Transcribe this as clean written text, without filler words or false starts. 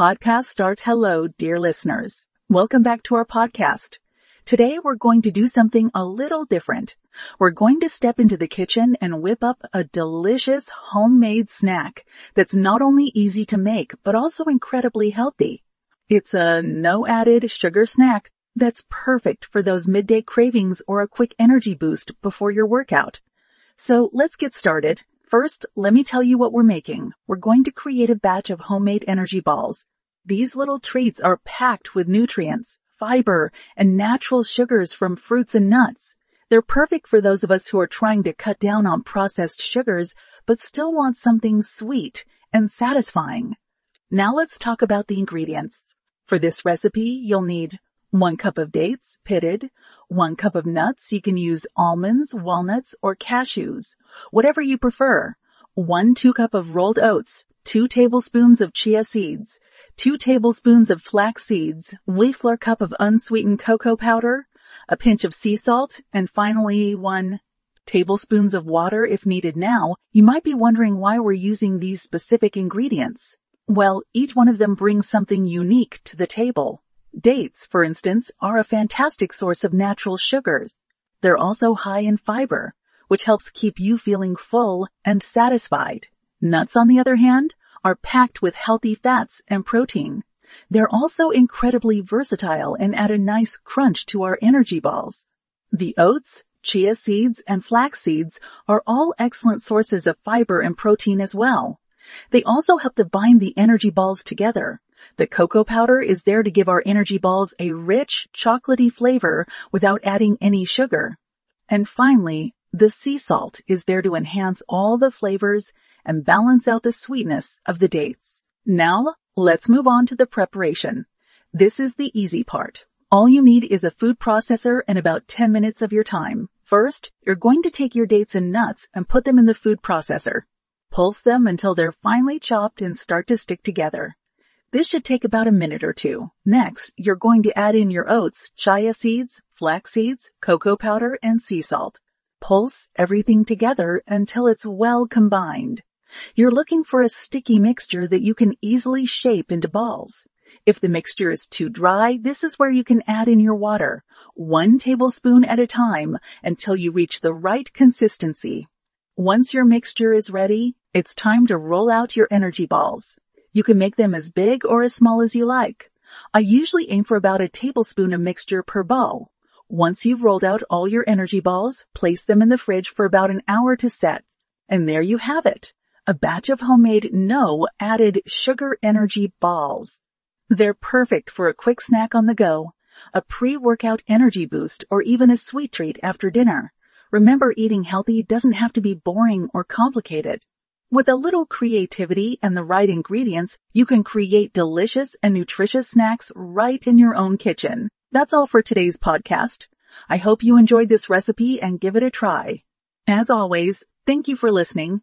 podcast start. Hello, dear listeners. Welcome back to our podcast. Today we're going to do something a little different. We're going to step into the kitchen and whip up a delicious homemade snack that's not only easy to make, but also incredibly healthy. It's a no added sugar snack that's perfect for those midday cravings or a quick energy boost before your workout. So let's get started. First, let me tell you what we're making. We're going to create a batch of homemade energy balls. These little treats are packed with nutrients, fiber, and natural sugars from fruits and nuts. They're perfect for those of us who are trying to cut down on processed sugars, but still want something sweet and satisfying. Now let's talk about the ingredients. For this recipe, you'll need 1 cup of dates, pitted, 1 cup of nuts. You can use almonds, walnuts, or cashews, whatever you prefer. 1 2 cup of rolled oats, 2 tablespoons of chia seeds, 2 tablespoons of flax seeds, 1/4 cup of unsweetened cocoa powder, a pinch of sea salt, and finally 1 tablespoon of water if needed. Now, you might be wondering why we're using these specific ingredients. Well, each one of them brings something unique to the table. Dates, for instance, are a fantastic source of natural sugars. They're also high in fiber, which helps keep you feeling full and satisfied. Nuts, on the other hand, are packed with healthy fats and protein. They're also incredibly versatile and add a nice crunch to our energy balls. The oats, chia seeds, and flax seeds are all excellent sources of fiber and protein as well. They also help to bind the energy balls together. The cocoa powder is there to give our energy balls a rich, chocolatey flavor without adding any sugar. And finally, the sea salt is there to enhance all the flavors and balance out the sweetness of the dates. Now, let's move on to the preparation. This is the easy part. All you need is a food processor and about 10 minutes of your time. First, you're going to take your dates and nuts and put them in the food processor. Pulse them until they're finely chopped and start to stick together. This should take about a minute or two. Next, you're going to add in your oats, chia seeds, flax seeds, cocoa powder, and sea salt. Pulse everything together until it's well combined. You're looking for a sticky mixture that you can easily shape into balls. If the mixture is too dry, this is where you can add in your water, 1 tablespoon at a time, until you reach the right consistency. Once your mixture is ready, it's time to roll out your energy balls. You can make them as big or as small as you like. I usually aim for about a tablespoon of mixture per ball. Once you've rolled out all your energy balls, place them in the fridge for about an hour to set. And there you have it, a batch of homemade no added sugar energy balls. They're perfect for a quick snack on the go, a pre-workout energy boost, or even a sweet treat after dinner. Remember, eating healthy doesn't have to be boring or complicated. With a little creativity and the right ingredients, you can create delicious and nutritious snacks right in your own kitchen. That's all for today's podcast. I hope you enjoyed this recipe and give it a try. As always, thank you for listening,